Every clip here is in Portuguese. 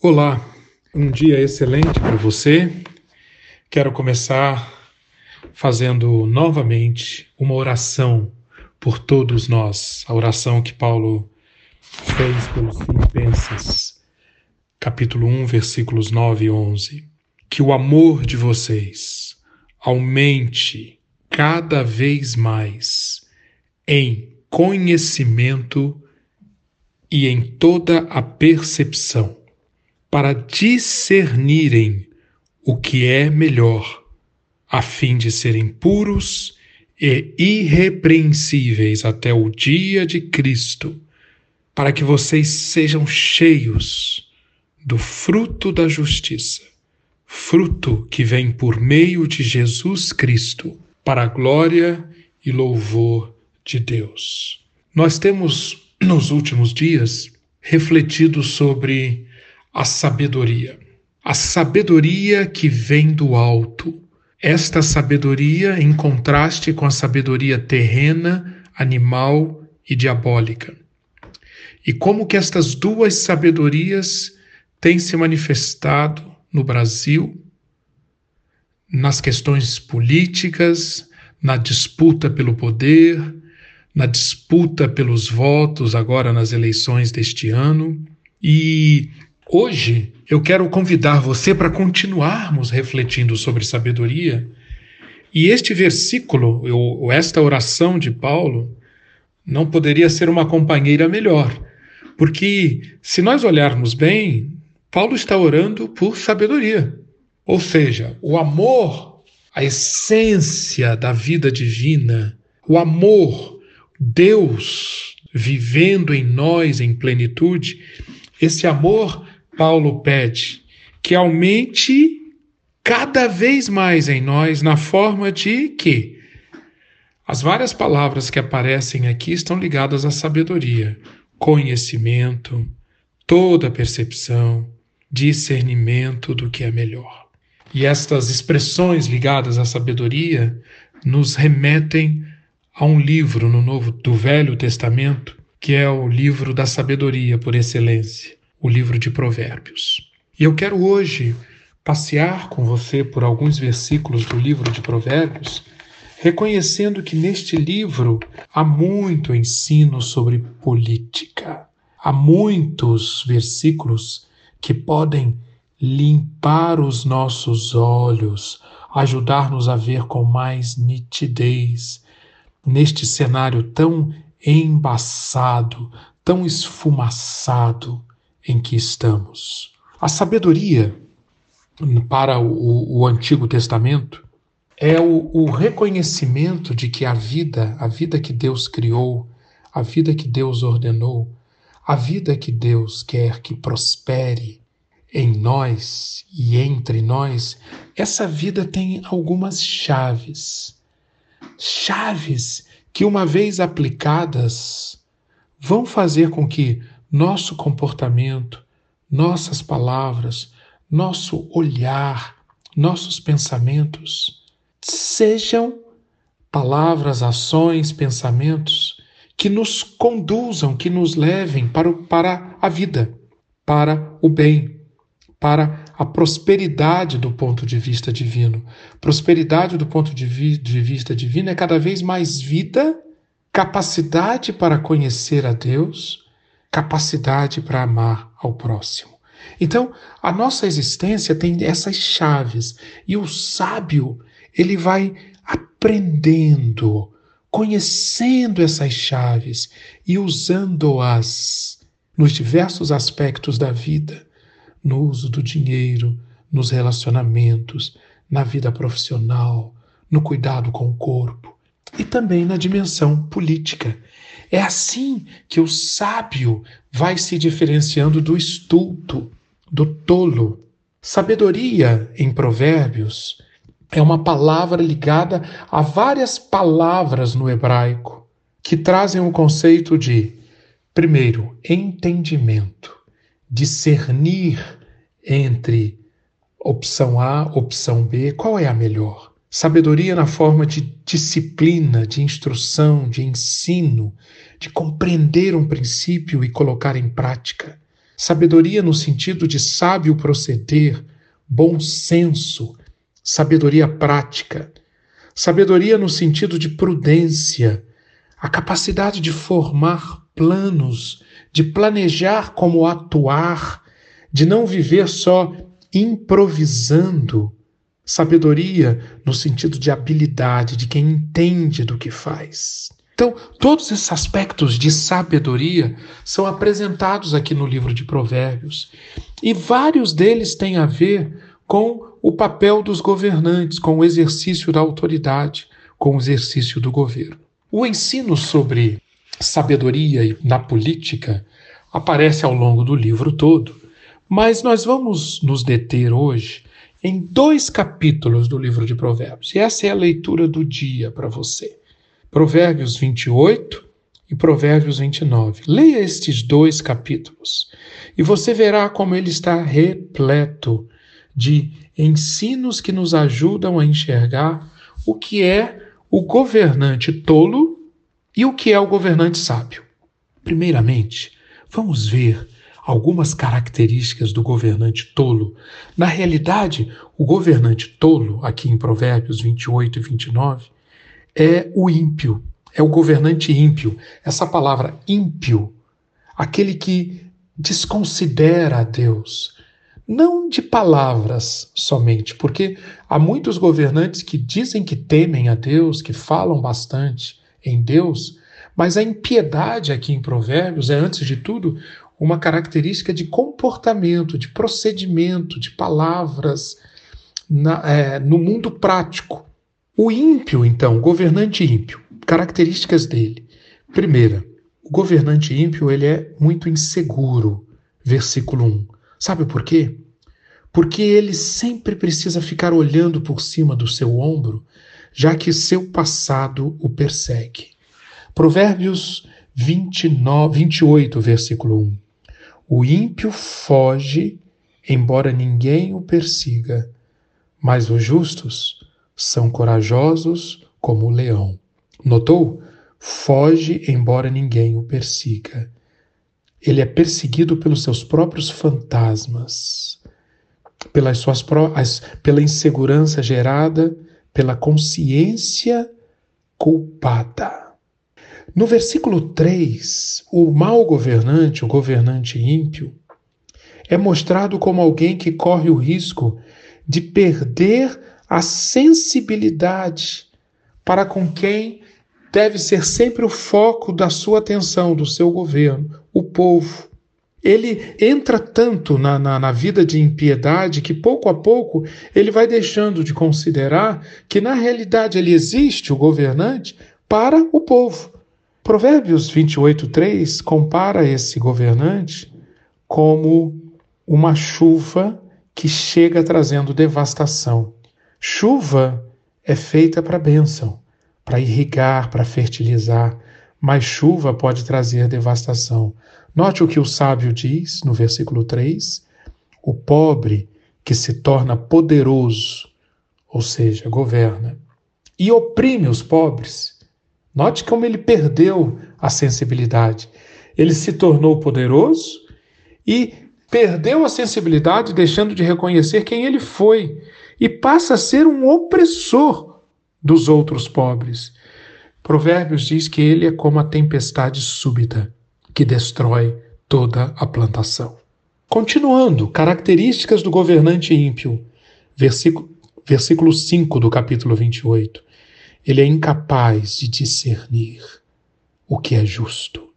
Olá, um dia excelente para você. Quero começar fazendo novamente uma oração por todos nós. A oração que Paulo fez pelos Filipenses, capítulo 1, versículos 9 e 11. Que o amor de vocês aumente cada vez mais em conhecimento e em toda a percepção, para discernirem o que é melhor, a fim de serem puros e irrepreensíveis até o dia de Cristo, para que vocês sejam cheios do fruto da justiça, fruto que vem por meio de Jesus Cristo, para a glória e louvor de Deus. Nós temos, nos últimos dias, refletido sobre a sabedoria que vem do alto. Esta sabedoria em contraste com a sabedoria terrena, animal e diabólica. E como que estas duas sabedorias têm se manifestado no Brasil, nas questões políticas, na disputa pelo poder, na disputa pelos votos agora nas eleições deste ano. E hoje eu quero convidar você para continuarmos refletindo sobre sabedoria. E este versículo, ou esta oração de Paulo, não poderia ser uma companheira melhor. Porque se nós olharmos bem, Paulo está orando por sabedoria. Ou seja, o amor, a essência da vida divina, o amor, Deus vivendo em nós em plenitude, esse amor Paulo pede que aumente cada vez mais em nós, na forma de que as várias palavras que aparecem aqui estão ligadas à sabedoria, conhecimento, toda percepção, discernimento do que é melhor. E estas expressões ligadas à sabedoria nos remetem a um livro do Velho Testamento, que é o livro da sabedoria por excelência, o livro de Provérbios. E eu quero hoje passear com você por alguns versículos do livro de Provérbios, reconhecendo que neste livro há muito ensino sobre política. Há muitos versículos que podem limpar os nossos olhos, ajudar-nos a ver com mais nitidez neste cenário tão embaçado, tão esfumaçado em que estamos. A sabedoria para o Antigo Testamento é o reconhecimento de que a vida que Deus criou, a vida que Deus ordenou, a vida que Deus quer que prospere em nós e entre nós, essa vida tem algumas chaves. Chaves que, uma vez aplicadas, vão fazer com que nosso comportamento, nossas palavras, nosso olhar, nossos pensamentos sejam palavras, ações, pensamentos que nos conduzam, que nos levem para a vida, para o bem, para a prosperidade do ponto de vista divino. Prosperidade do ponto de vista divino é cada vez mais vida, capacidade para conhecer a Deus, capacidade para amar ao próximo. Então, a nossa existência tem essas chaves, e o sábio, ele vai aprendendo, conhecendo essas chaves e usando-as nos diversos aspectos da vida, no uso do dinheiro, nos relacionamentos, na vida profissional, no cuidado com o corpo e também na dimensão política. É assim que o sábio vai se diferenciando do estulto, do tolo. Sabedoria, em Provérbios, é uma palavra ligada a várias palavras no hebraico que trazem o conceito de, primeiro, entendimento, discernir entre opção A, opção B, qual é a melhor. Sabedoria na forma de disciplina, de instrução, de ensino, de compreender um princípio e colocar em prática. sabedoria no sentido de sábio proceder, bom senso, sabedoria prática, sabedoria no sentido de prudência, a capacidade de formar planos, de planejar como atuar, de não viver só improvisando, sabedoria no sentido de habilidade, de quem entende do que faz. Então, todos esses aspectos de sabedoria são apresentados aqui no livro de Provérbios. E vários deles têm a ver com o papel dos governantes, com o exercício da autoridade, com o exercício do governo. O ensino sobre sabedoria na política aparece ao longo do livro todo, mas nós vamos nos deter hoje em 2 capítulos do livro de Provérbios. E essa é a leitura do dia para você. Provérbios 28 e Provérbios 29. Leia estes 2 capítulos e você verá como ele está repleto de ensinos que nos ajudam a enxergar o que é o governante tolo e o que é o governante sábio. Primeiramente, vamos ver algumas características do governante tolo. Na realidade, o governante tolo, aqui em Provérbios 28 e 29, é o ímpio, é o governante ímpio. Essa palavra ímpio, aquele que desconsidera a Deus, não de palavras somente, porque há muitos governantes que dizem que temem a Deus, que falam bastante em Deus, mas a impiedade aqui em Provérbios é, antes de tudo, uma característica de comportamento, de procedimento, de palavras no mundo prático. O ímpio, então, governante ímpio, características dele. Primeira, o governante ímpio ele é muito inseguro, versículo 1. Sabe por quê? Porque ele sempre precisa ficar olhando por cima do seu ombro, já que seu passado o persegue. Provérbios 28, versículo 1. O ímpio foge, embora ninguém o persiga, mas os justos são corajosos como o leão. Notou? Foge, embora ninguém o persiga. Ele é perseguido pelos seus próprios fantasmas, pela insegurança gerada, pela consciência culpada. No versículo 3, o mau governante, o governante ímpio, é mostrado como alguém que corre o risco de perder a sensibilidade para com quem deve ser sempre o foco da sua atenção, do seu governo, o povo. Ele entra tanto na vida de impiedade que pouco a pouco ele vai deixando de considerar que na realidade ele existe, o governante, para o povo. Provérbios 28:3 compara esse governante como uma chuva que chega trazendo devastação. Chuva é feita para bênção, para irrigar, para fertilizar, mas chuva pode trazer devastação. Note o que o sábio diz no versículo 3, o pobre que se torna poderoso, ou seja, governa, e oprime os pobres. Note como ele perdeu a sensibilidade. Ele se tornou poderoso e perdeu a sensibilidade, deixando de reconhecer quem ele foi. E passa a ser um opressor dos outros pobres. Provérbios diz que ele é como a tempestade súbita, que destrói toda a plantação. Continuando, características do governante ímpio. Versículo 5 do capítulo 28. Ele é incapaz de discernir o que é justo.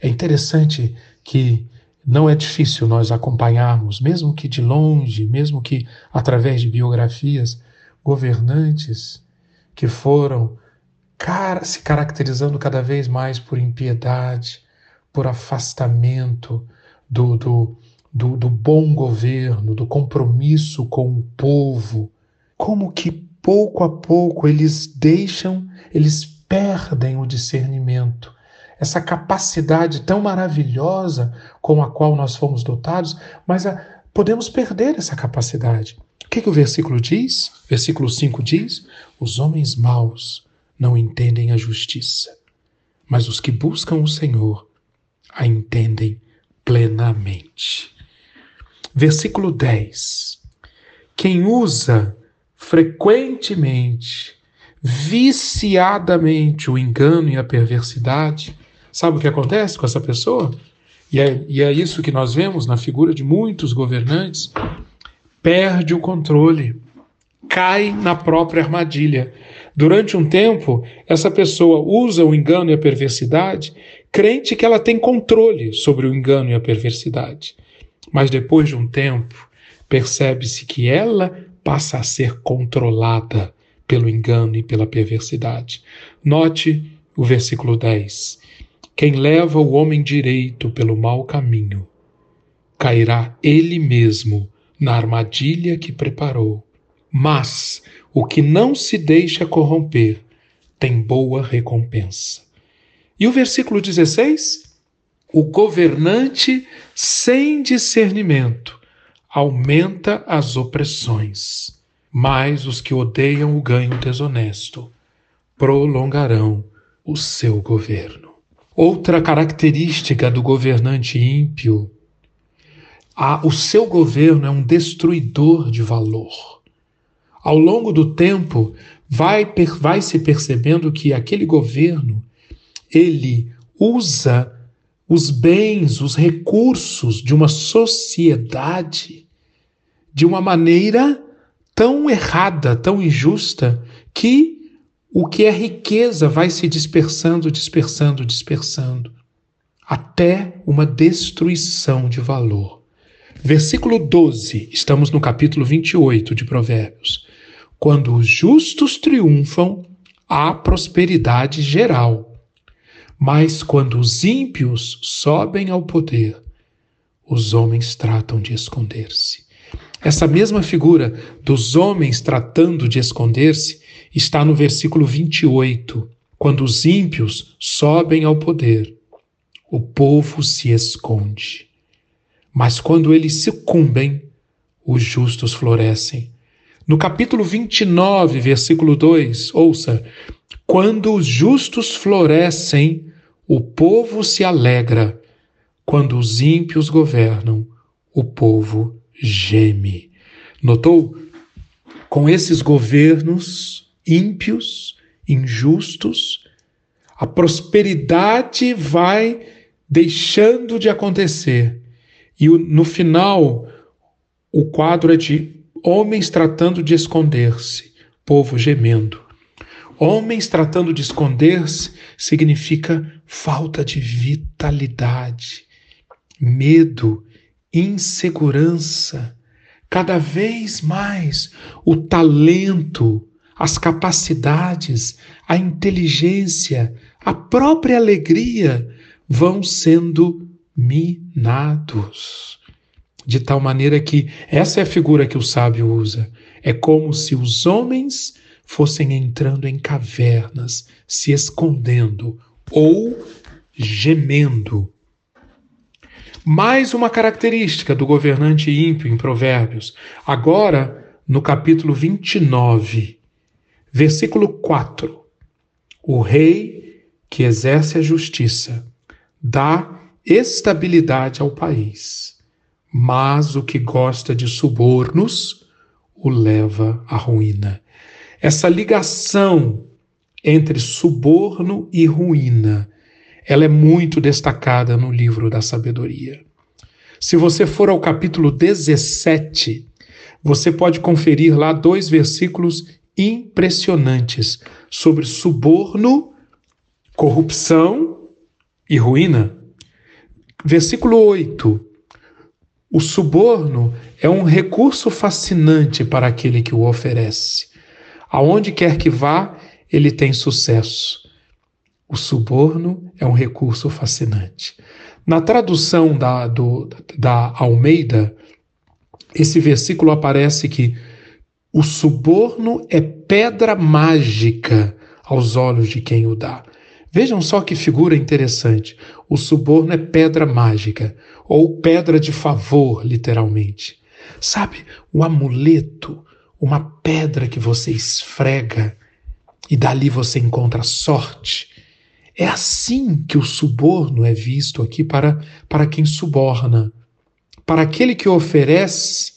É interessante que não é difícil nós acompanharmos, mesmo que de longe, mesmo que através de biografias, governantes que foram se caracterizando cada vez mais por impiedade, por afastamento do bom governo, do compromisso com o povo. Como que pouco a pouco eles perdem o discernimento. Essa capacidade tão maravilhosa com a qual nós fomos dotados, mas podemos perder essa capacidade. O que o versículo diz? Versículo 5 diz: os homens maus não entendem a justiça, mas os que buscam o Senhor a entendem plenamente. Versículo 10. Quem usa frequentemente, viciadamente o engano e a perversidade, sabe o que acontece com essa pessoa? E é isso que nós vemos na figura de muitos governantes. Perde o controle, cai na própria armadilha. Durante um tempo, essa pessoa usa o engano e a perversidade, crente que ela tem controle sobre o engano e a perversidade. Mas depois de um tempo, percebe-se que ela passa a ser controlada pelo engano e pela perversidade. Note o versículo 10. Quem leva o homem direito pelo mau caminho, cairá ele mesmo na armadilha que preparou. Mas o que não se deixa corromper tem boa recompensa. E o versículo 16? O governante sem discernimento aumenta as opressões, mas os que odeiam o ganho desonesto prolongarão o seu governo. Outra característica do governante ímpio: o seu governo é um destruidor de valor. Ao longo do tempo, vai se percebendo que aquele governo, ele usa os bens, os recursos de uma sociedade de uma maneira tão errada, tão injusta, que o que é riqueza vai se dispersando, até uma destruição de valor. Versículo 12, estamos no capítulo 28 de Provérbios. Quando os justos triunfam, há prosperidade geral. Mas quando os ímpios sobem ao poder, os homens tratam de esconder-se. Essa mesma figura dos homens tratando de esconder-se está no versículo 28. Quando os ímpios sobem ao poder, o povo se esconde. Mas quando eles sucumbem, os justos florescem. No capítulo 29, versículo 2, ouça: quando os justos florescem, o povo se alegra. Quando os ímpios governam, o povo geme. Notou? Com esses governos ímpios, injustos, a prosperidade vai deixando de acontecer. E no final, o quadro é de homens tratando de esconder-se, povo gemendo. Homens tratando de esconder-se significa falta de vitalidade, medo, insegurança. Cada vez mais o talento, as capacidades, a inteligência, a própria alegria vão sendo minados. De tal maneira que essa é a figura que o sábio usa. É como se os homens fossem entrando em cavernas, se escondendo ou gemendo. Mais uma característica do governante ímpio em Provérbios. Agora, no capítulo 29, versículo 4. O rei que exerce a justiça dá estabilidade ao país, mas o que gosta de subornos o leva à ruína. Essa ligação entre suborno e ruína, ela é muito destacada no livro da sabedoria. Se você for ao capítulo 17, você pode conferir lá 2 versículos impressionantes sobre suborno, corrupção e ruína. Versículo 8. O suborno é um recurso fascinante para aquele que o oferece. Aonde quer que vá, ele tem sucesso. O suborno é um recurso fascinante. Na tradução da Almeida, esse versículo aparece que o suborno é pedra mágica aos olhos de quem o dá. Vejam só que figura interessante. O suborno é pedra mágica, ou pedra de favor, literalmente. Sabe, o amuleto, uma pedra que você esfrega e dali você encontra sorte. É assim que o suborno é visto aqui para quem suborna. Para aquele que oferece,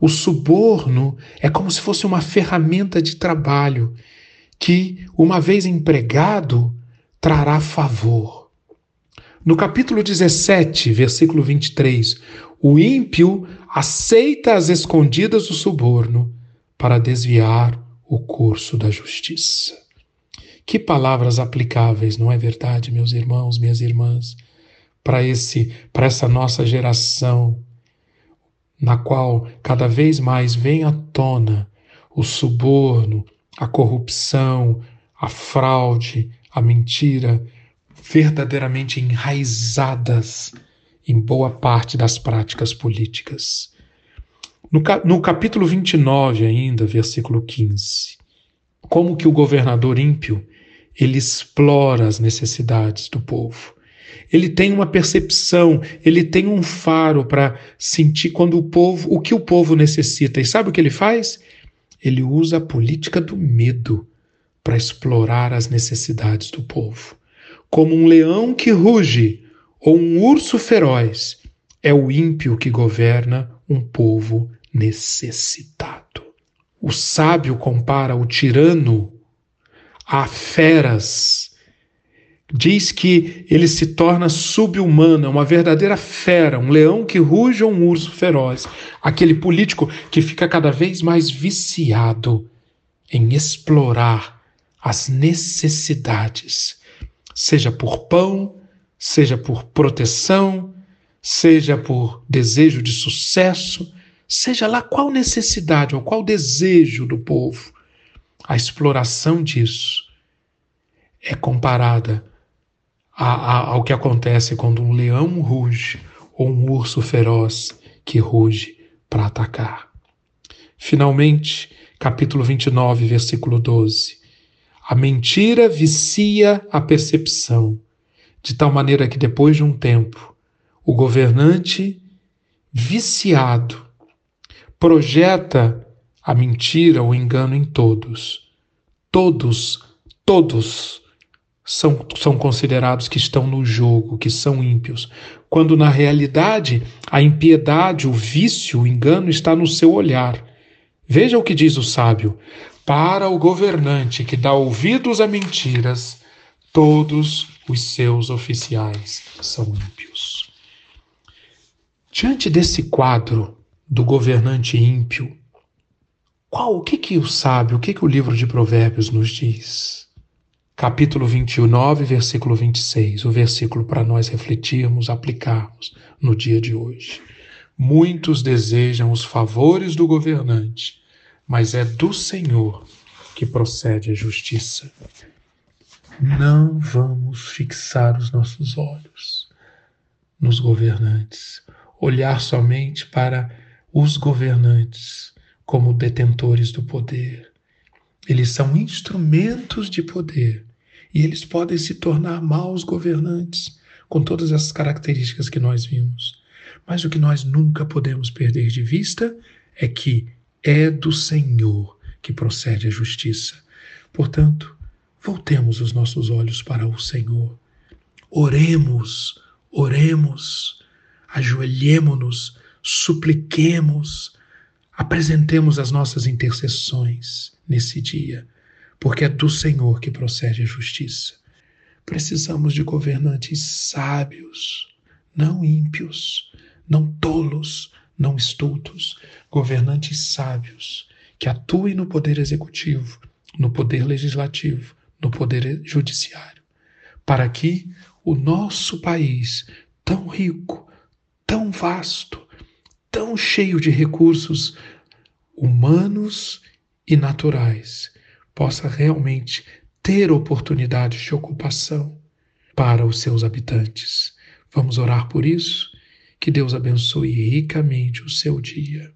o suborno é como se fosse uma ferramenta de trabalho que, uma vez empregado, trará favor. No capítulo 17, versículo 23, o ímpio aceita as escondidas do suborno para desviar o curso da justiça. Que palavras aplicáveis, não é verdade, meus irmãos, minhas irmãs, para essa nossa geração, na qual cada vez mais vem à tona o suborno, a corrupção, a fraude, a mentira, verdadeiramente enraizadas em boa parte das práticas políticas. No capítulo 29 ainda, versículo 15, como que o governador ímpio, ele explora as necessidades do povo. Ele tem uma percepção, ele tem um faro para sentir quando o que o povo necessita. E sabe o que ele faz? Ele usa a política do medo para explorar as necessidades do povo. Como um leão que ruge ou um urso feroz, é o ímpio que governa um povo necessitado. O sábio compara o tirano a feras. Diz que ele se torna subhumano, uma verdadeira fera, um leão que ruge ou um urso feroz. Aquele político que fica cada vez mais viciado em explorar as necessidades, seja por pão, seja por proteção, seja por desejo de sucesso, seja lá qual necessidade ou qual desejo do povo. A exploração disso é comparada ao que acontece quando um leão ruge ou um urso feroz que ruge para atacar. Finalmente, capítulo 29, versículo 12. A mentira vicia a percepção, de tal maneira que depois de um tempo, o governante viciado projeta a mentira, o engano em todos. Todos são considerados que estão no jogo, que são ímpios, quando na realidade a impiedade, o vício, o engano está no seu olhar. Veja o que diz o sábio: para o governante que dá ouvidos a mentiras, todos os seus oficiais são ímpios. Diante desse quadro do governante ímpio, o que o livro de Provérbios nos diz? Capítulo 29, versículo 26, o versículo para nós refletirmos, aplicarmos no dia de hoje. Muitos desejam os favores do governante, mas é do Senhor que procede a justiça. Não vamos fixar os nossos olhos nos governantes, olhar somente para os governantes como detentores do poder. Eles são instrumentos de poder e eles podem se tornar maus governantes com todas essas características que nós vimos. Mas o que nós nunca podemos perder de vista é que é do Senhor que procede a justiça. Portanto, voltemos os nossos olhos para o Senhor. Oremos, ajoelhemo-nos, supliquemos, apresentemos as nossas intercessões nesse dia, porque é do Senhor que procede a justiça. Precisamos de governantes sábios, não ímpios, não tolos, não estultos, governantes sábios que atuem no poder executivo, no poder legislativo, no poder judiciário, para que o nosso país, tão rico, tão vasto, tão cheio de recursos humanos e naturais, possa realmente ter oportunidades de ocupação para os seus habitantes. Vamos orar por isso? Que Deus abençoe ricamente o seu dia.